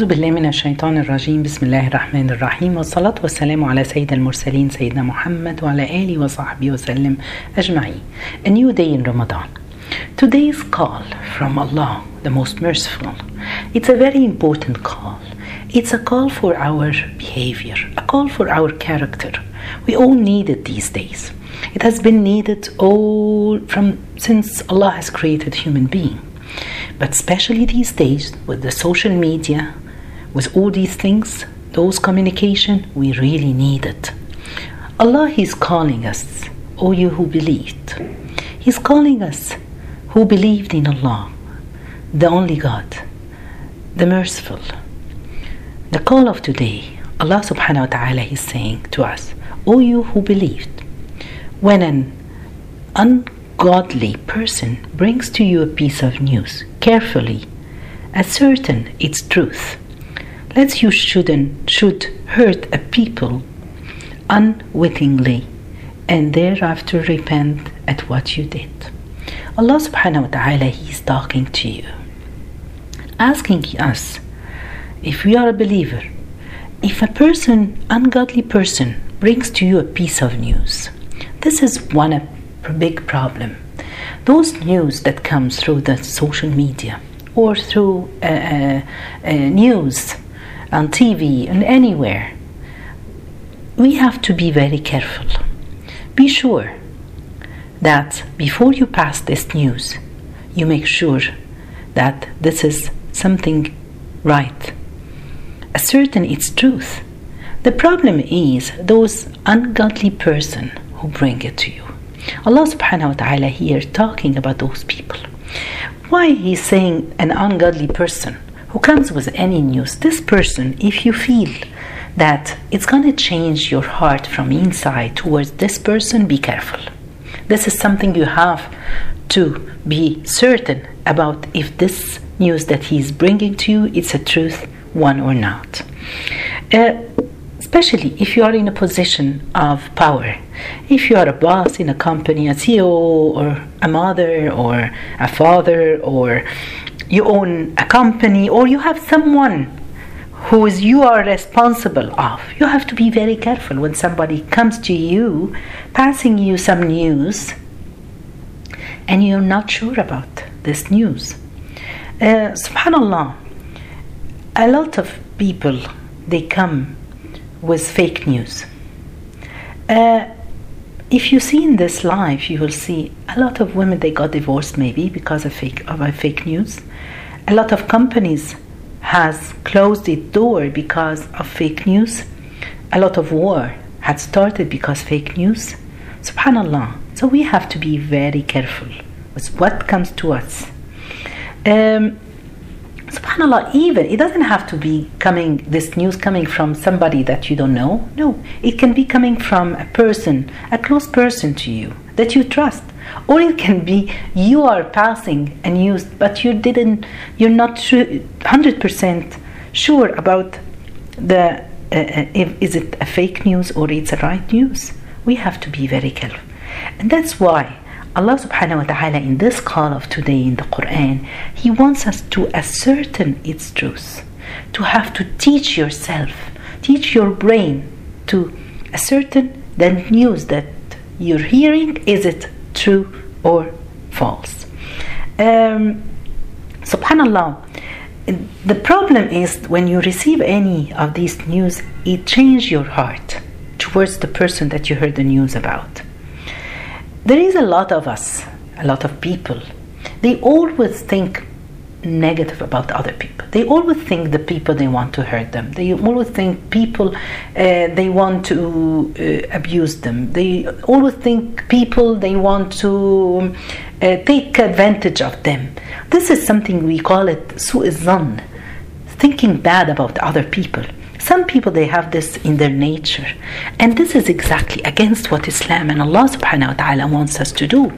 أعوذ بالله من الشيطان الرجيم. بسم الله الرحمن الرحيم، والصلاة والسلام على سيد المرسلين سيدنا محمد وعلى آله وصحبه وسلم أجمعين. A new day in Ramadan. Today's call from Allah, the most merciful. It's a very important call. It's a call for our behavior, a call for our character. We all need it these days. It has been needed all from since Allah has created human being. But especially these days with the social media, with all these things, those communication, we really need it. Allah is calling us, O you who believed. He's calling us who believed in Allah, the only God, the merciful. The call of today, Allah subhanahu wa ta'ala is saying to us, O you who believed, when an ungodly person brings to you a piece of news, carefully ascertain its truth. That you should hurt a people unwittingly and thereafter repent at what you did. Allah subhanahu wa ta'ala, He is talking to you, asking us if we are a believer. If a person, ungodly person, brings to you a piece of news, this is one big problem. Those news that comes through the social media or through news on TV and anywhere, we have to be very careful. Be sure that before you pass this news, you make sure that this is something right. Ascertain its truth. The problem is those ungodly person who bring it to you. Allah subhanahu wa ta'ala here talking about those people. Why He's saying an ungodly person who comes with any news? This person, if you feel that it's gonna change your heart from inside towards this person, be careful. This is something you have to be certain about, if this news that he's bringing to you, it's a truth one or not. Especially if you are in a position of power, if you are a boss in a company, a CEO or a mother or a father, or you own a company, or you have someone who is you are responsible of, you have to be very careful when somebody comes to you, passing you some news, and you're not sure about this news. SubhanAllah, a lot of people, they come with fake news. If you see in this life, you will see a lot of women, they got divorced maybe because of a fake news. A lot of companies has closed its door because of fake news. A lot of war had started because fake news. SubhanAllah. So we have to be very careful with what comes to us. SubhanAllah, even it doesn't have to be coming, this news coming from somebody that you don't know. No, it can be coming from a person, a close person to you that you trust, or it can be you are passing a news, but you're not 100% sure about the is it a fake news or it's a right news. We have to be very careful, and that's why Allah subhanahu wa ta'ala in this call of today in the Quran, He wants us to ascertain its truth, to have to teach yourself, teach your brain to ascertain the news that you're hearing, is it true or false. SubhanAllah, the problem is when you receive any of these news, it changes your heart towards the person that you heard the news about. There is a lot of us, a lot of people, they always think negative about other people. They always think the people they want to hurt them. They always think people they want to abuse them. They always think people they want to take advantage of them. This is something we call it su'izan, thinking bad about other people. Some people, they have this in their nature, and this is exactly against what Islam and Allah subhanahu wa ta'ala wants us to do.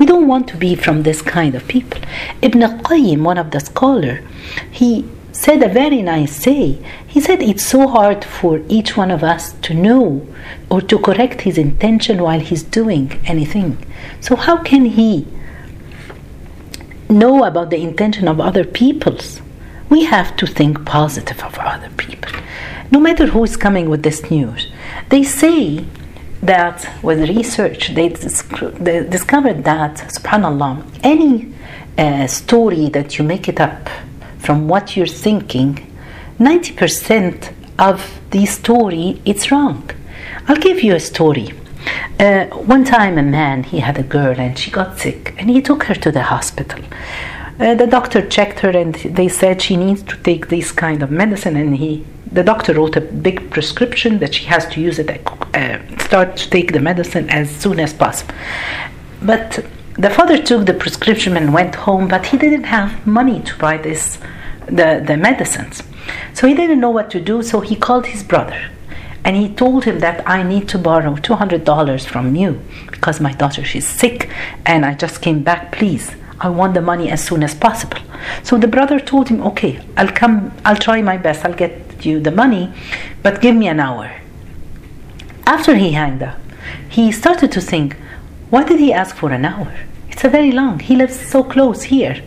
We don't want to be from this kind of people. Ibn Qayyim, one of the scholars, he said a very nice say. He said it's so hard for each one of us to know or to correct his intention while he's doing anything. So how can he know about the intention of other peoples we have to think positive of other people, no matter who is coming with this news. They say that with research, they discovered that, subhanAllah, any story that you make it up from what you're thinking, 90% of the story, it's wrong. I'll give you a story. One time a man, he had a girl and she got sick and he took her to the hospital. The doctor checked her and they said she needs to take this kind of medicine, and the doctor wrote a big prescription that she has to use it, start to take the medicine as soon as possible. But the father took the prescription and went home, but he didn't have money to buy the medicines. So he didn't know what to do, so he called his brother. And he told him that I need to borrow $200 from you because my daughter, she's sick and I just came back, please. I want the money as soon as possible. So the brother told him, okay, I'll come, I'll try my best, I'll get you the money, but give me an hour. After he hanged up, he started to think, why did he ask for an hour? It's a very long, he lives so close here.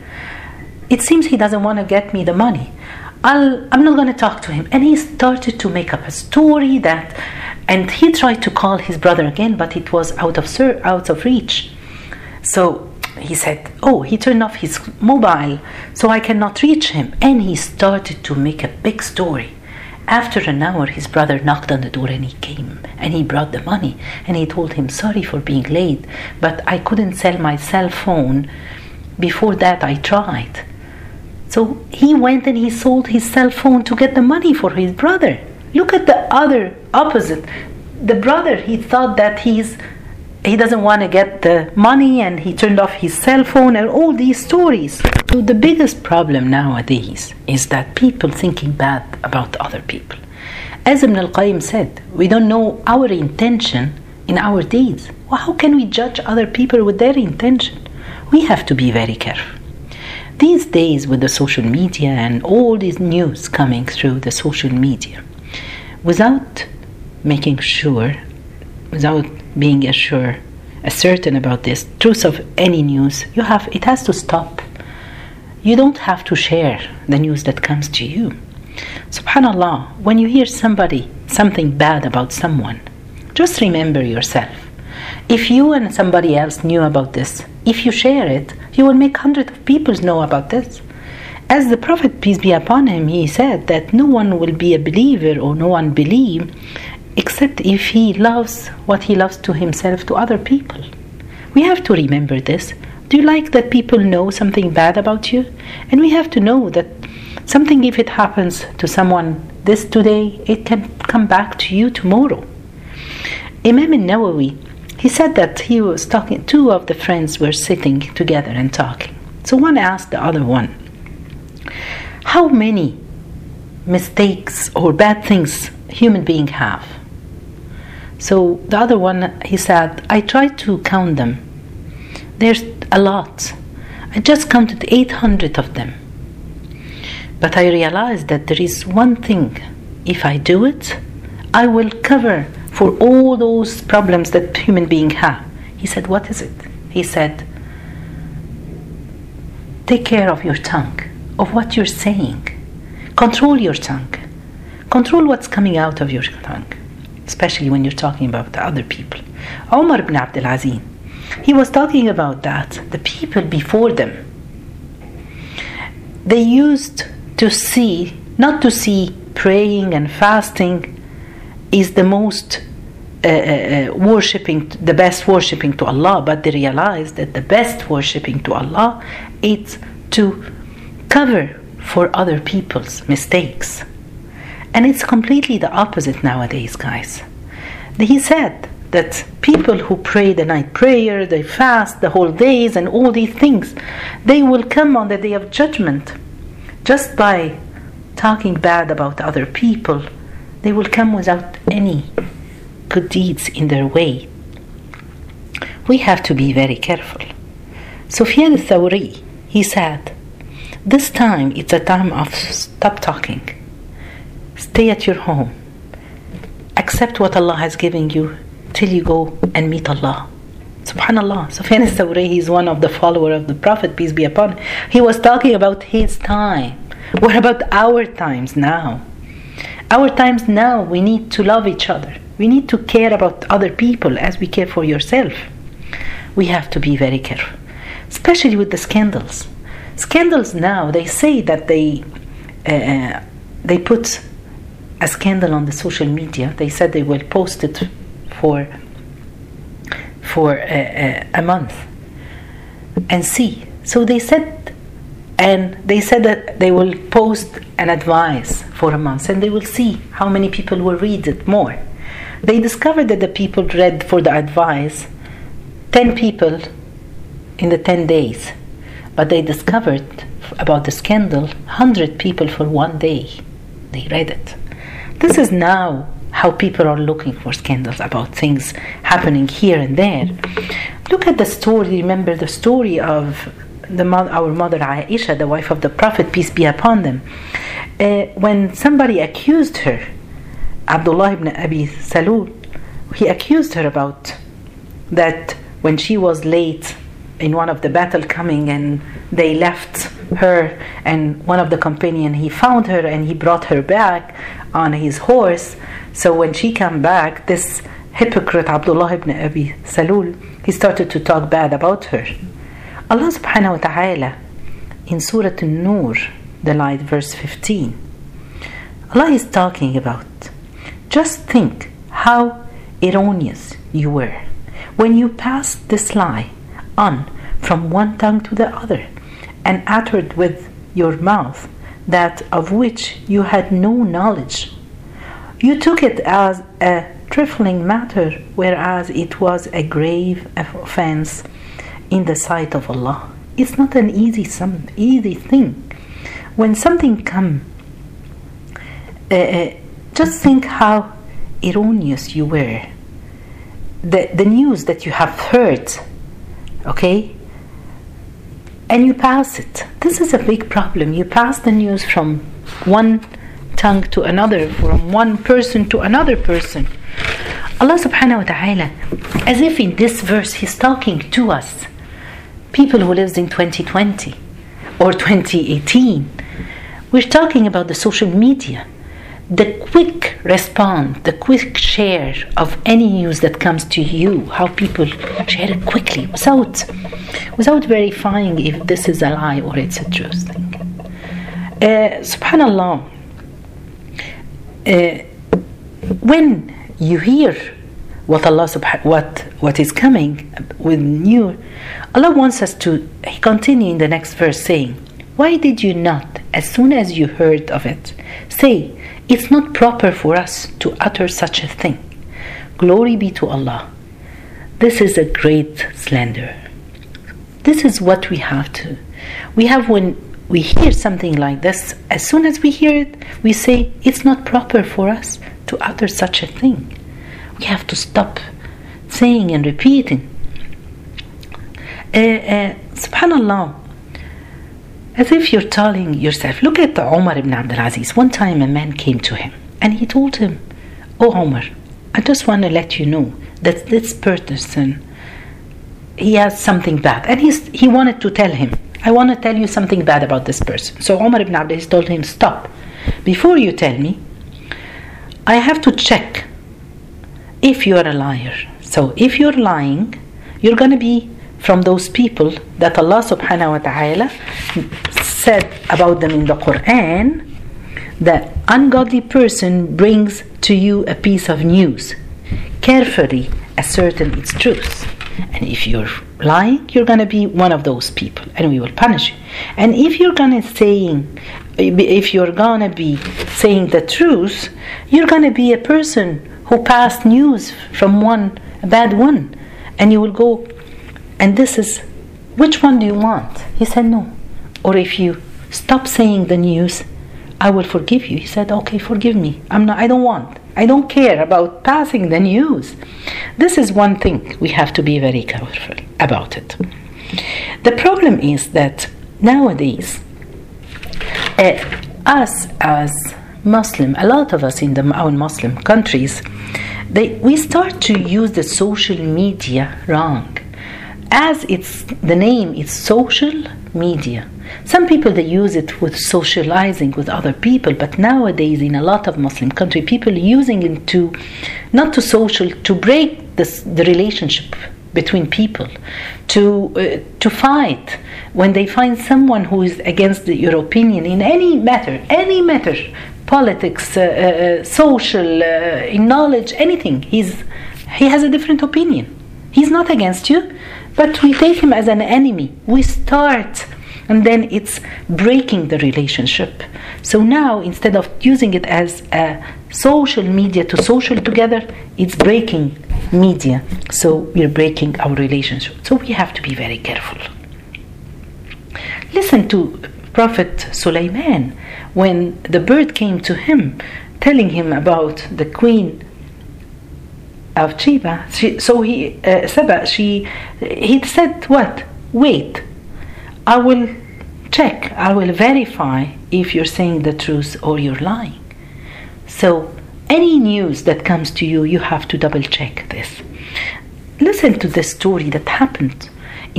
It seems he doesn't want to get me the money. I'm not going to talk to him. And he started to make up a story and he tried to call his brother again, but it was out of reach. So he said, oh, he turned off his mobile, so I cannot reach him. And he started to make a big story. After an hour, his brother knocked on the door and he came and he brought the money. And he told him, sorry for being late, but I couldn't sell my cell phone. Before that, I tried. So he went and he sold his cell phone to get the money for his brother. Look at the other opposite. The brother, he thought that he doesn't want to get the money and he turned off his cell phone and all these stories. So the biggest problem nowadays is that people thinking bad about other people. As Ibn al-Qayyim said, we don't know our intention in our deeds. Well, how can we judge other people with their intention? We have to be very careful. These days with the social media and all these news coming through the social media, without making sure, without being certain about this truth of any news, it has to stop. You don't have to share the news that comes to you. SubhanAllah, when you hear something bad about someone, just remember yourself. If you and somebody else knew about this, if you share it, you will make hundreds of people know about this. As the Prophet, peace be upon him, he said that no one will be a believer or no one believe except if he loves what he loves to himself to other people. We have to remember this. Do you like that people know something bad about you? And we have to know that something, if it happens to someone this today, it can come back to you tomorrow. Imam al-Nawawi, he said that he was talking, two of the friends were sitting together and talking. So one asked the other one, how many mistakes or bad things human beings have? So the other one, he said, I tried to count them. There's a lot. I just counted 800 of them. But I realized that there is one thing. If I do it, I will cover for all those problems that human beings have. He said, what is it? He said, take care of your tongue, of what you're saying. Control your tongue. Control what's coming out of your tongue, especially when you're talking about the other people. Omar ibn Abdul Aziz, he was talking about that. The people before them, they used to see, not to see praying and fasting is the most worshipping, the best worshipping to Allah, but they realize that the best worshipping to Allah is to cover for other people's mistakes. And it's completely the opposite nowadays, guys. He said that people who pray the night prayer, they fast the whole days and all these things, they will come on the day of judgment just by talking bad about other people. They will come without any good deeds in their way. We have to be very careful. Sufyan al-Thawri, he said, this time it's a time of stop talking. Stay at your home. Accept what Allah has given you till you go and meet Allah. SubhanAllah, Sufyan al-Thawri, he is one of the followers of the Prophet, peace be upon him. He was talking about his time. What about our times now? Our times now, we need to love each other. We need to care about other people as we care for yourself. We have to be very careful, especially with the scandals. Scandals now, they say that they put a scandal on the social media. They said they will post it for a month and see. So they said, and they said that they will post an advice for a month and they will see how many people will read it more. They discovered that the people read for the advice 10 people in the 10 days. But they discovered about the scandal 100 people for one day. They read it. This is now how people are looking for scandals about things happening here and there. Look at the story, remember the story of our mother Aisha, the wife of the Prophet, peace be upon them. When somebody accused her, Abdullah ibn Abi Salul, he accused her about that when she was late in one of the battle coming and they left her, and one of the companion, he found her and he brought her back on his horse. So when she came back, this hypocrite Abdullah ibn Abi Salul, he started to talk bad about her. Allah subhanahu wa ta'ala in Surah An-Nur, the light, verse 15, Allah is talking about, just think how erroneous you were when you passed this lie on from one tongue to the other and uttered with your mouth that of which you had no knowledge. You took it as a trifling matter, whereas it was a grave offense in the sight of Allah. It's not an easy thing. When something comes, just think how erroneous you were. The news that you have heard, okay, and you pass it. This is a big problem. You pass the news from one tongue to another, from one person to another person. Allah subhanahu wa ta'ala, as if in this verse he's talking to us, people who lives in 2020 or 2018. We're talking about the social media, the quick response, the quick share of any news that comes to you, how people share it quickly without verifying if this is a lie or it's a true thing. SubhanAllah, when you hear what is coming with you, Allah wants us to continue in the next verse saying, why did you not, as soon as you heard of it, say, it's not proper for us to utter such a thing. Glory be to Allah. This is a great slander. This is what we have to. We have, when we hear something like this, as soon as we hear it, we say, it's not proper for us to utter such a thing. We have to stop saying and repeating. SubhanAllah. As if you're telling yourself, look at Omar ibn Abdul Aziz. One time a man came to him and he told him, oh Omar, I just want to let you know that this person, he has something bad. And he wanted to tell him, I want to tell you something bad about this person. So Omar ibn Abdul Aziz told him, stop. Before you tell me, I have to check if you are a liar. So if you're lying, you're going to be from those people that Allah subhanahu wa ta'ala said about them in the Quran, the ungodly person brings to you a piece of news, carefully ascertain its truth, and if you're lying, you're going to be one of those people and we will punish you. And if you're going to be saying the truth, you're going to be a person who passed news from one bad one, and you will go. And this is, which one do you want? He said, no. Or if you stop saying the news, I will forgive you. He said, okay, forgive me. I don't care about passing the news. This is one thing we have to be very careful about it. The problem is that nowadays, us as Muslim, a lot of us in our Muslim countries, we start to use the social media wrong. As the name is social media, Some people, they use it with socializing with other people, but nowadays in a lot of Muslim country, people using it to, not to social, to break the relationship between people, to fight when they find someone who is against your opinion in any matter, politics, social, knowledge, anything. He has a different opinion. He's not against you, but we take him as an enemy. We start, and then it's breaking the relationship. So now, instead of using it as a social media to social together, it's breaking media. So we're breaking our relationship. So we have to be very careful. Listen to Prophet Sulaiman when the bird came to him, telling him about the queen of Sheba. He said, "What? Wait. I will check, I will verify if you're saying the truth or you're lying." So any news that comes to you, you have to double check this. Listen to the story that happened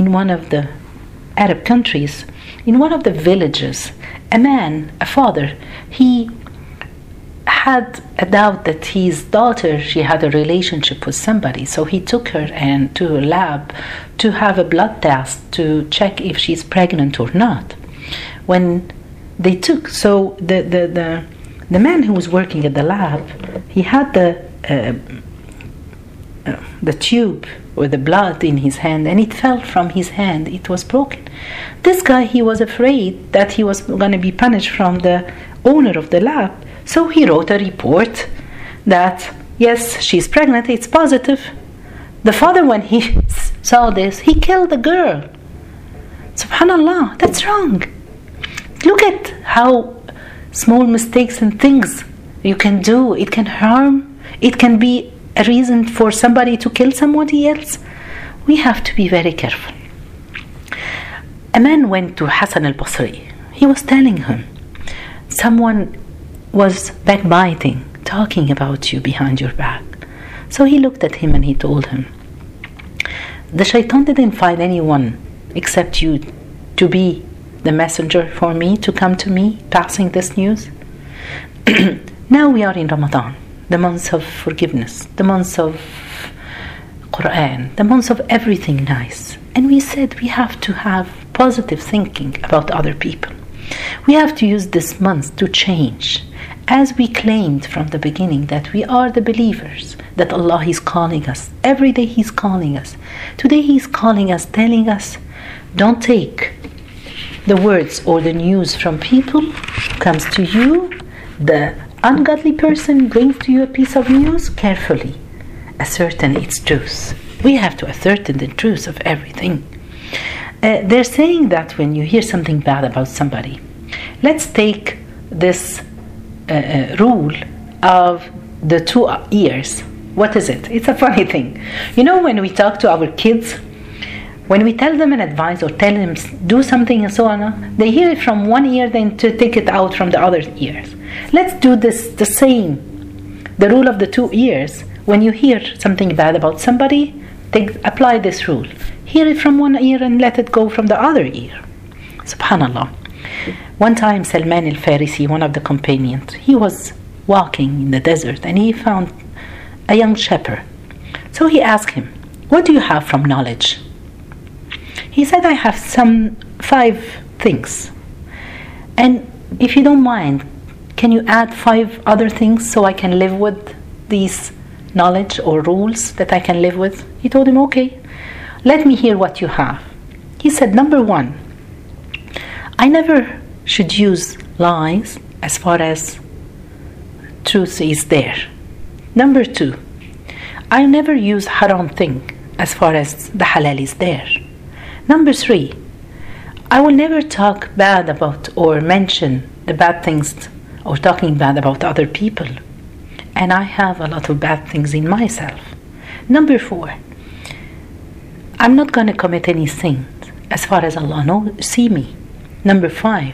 in one of the Arab countries, in one of the villages. A man, a father, he had a doubt that his daughter, she had a relationship with somebody, so he took her and to a lab to have a blood test to check if she's pregnant or not. When they took, so the man who was working at the lab, he had the tube with the blood in his hand, and it fell from his hand, it was broken. This guy, he was afraid that he was going to be punished from the owner of the lab. So he wrote a report that, yes, she's pregnant, it's positive. The father, when he saw this, he killed the girl. SubhanAllah, that's wrong. Look at how small mistakes and things you can do. It can harm, it can be a reason for somebody to kill somebody else. We have to be very careful. A man went to Hassan al-Basri. He was telling him, someone was backbiting, talking about you behind your back. So he looked at him and he told him, "The shaitan didn't find anyone except you to be the messenger for me, to come to me, passing this news." Now we are in Ramadan, the month of forgiveness, the month of Quran, the month of everything nice. And we said we have to have positive thinking about other people. We have to use this month to change. As we claimed from the beginning that we are the believers, that Allah is calling us. Every day He's calling us. Today He's calling us, telling us, don't take the words or the news from people who comes to you. The ungodly person brings to you a piece of news, carefully ascertain its truth. We have to ascertain the truth of everything. They're saying that when you hear something bad about somebody, let's take this rule of the two ears. What is it? It's a funny thing. You know, when we talk to our kids, when we tell them an advice or tell them do something and so on, they hear it from one ear, then to take it out from the other ears. Let's do this the same. The rule of the two ears. When you hear something bad about somebody, apply this rule. Hear it from one ear and let it go from the other ear. SubhanAllah. One time Salman al-Farisi, one of the companions, he was walking in the desert and he found a young shepherd. So he asked him, "What do you have from knowledge?" He said, "I have some 5 things. And if you don't mind, can you add 5 other things so I can live with these knowledge or rules that I can live with?" He told him, "Okay, let me hear what you have." He said, "Number 1, I never should use lies as far as truth is there. Number 2, I never use haram thing as far as the halal is there. Number 3, I will never talk bad about or mention the bad things or talking bad about other people. And I have a lot of bad things in myself. Number 4, I'm not going to commit any sin as far as Allah knows, see me. Number 5,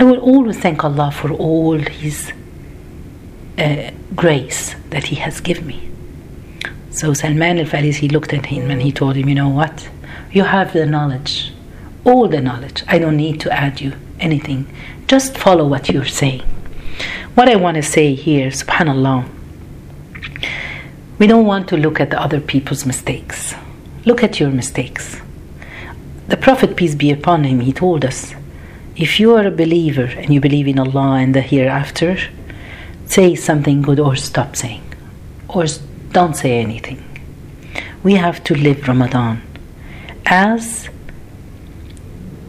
I will always thank Allah for all His grace that He has given me." So Salman al-Farisi looked at him and he told him, "You know what? You have the knowledge. all the knowledge. I don't need to add you anything. Just follow what you're saying. What I want to say here, subhanallah, we don't want to look at the other people's mistakes. Look at your mistakes. The Prophet, peace be upon him, he told us, if you are a believer and you believe in Allah and the hereafter, say something good or stop saying, or don't say anything. We have to live Ramadan as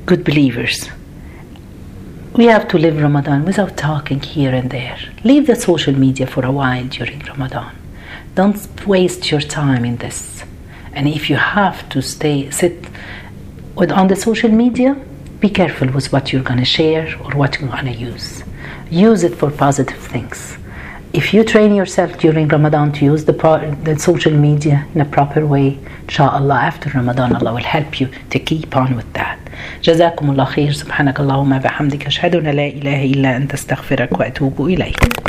good believers. We have to live Ramadan without talking here and there. Leave the social media for a while during Ramadan. Don't waste your time in this. And if you have to sit on the social media, be careful with what you're going to share or what you're going to use. Use it for positive things. If you train yourself during Ramadan to use the social media in a proper way, inshallah, after Ramadan, Allah will help you to keep on with that. Jazakumullah khair, subhanakallahumma bihamdika, ashhadu an la ilaha illa anta astaghfiruka wa atubu ilayk.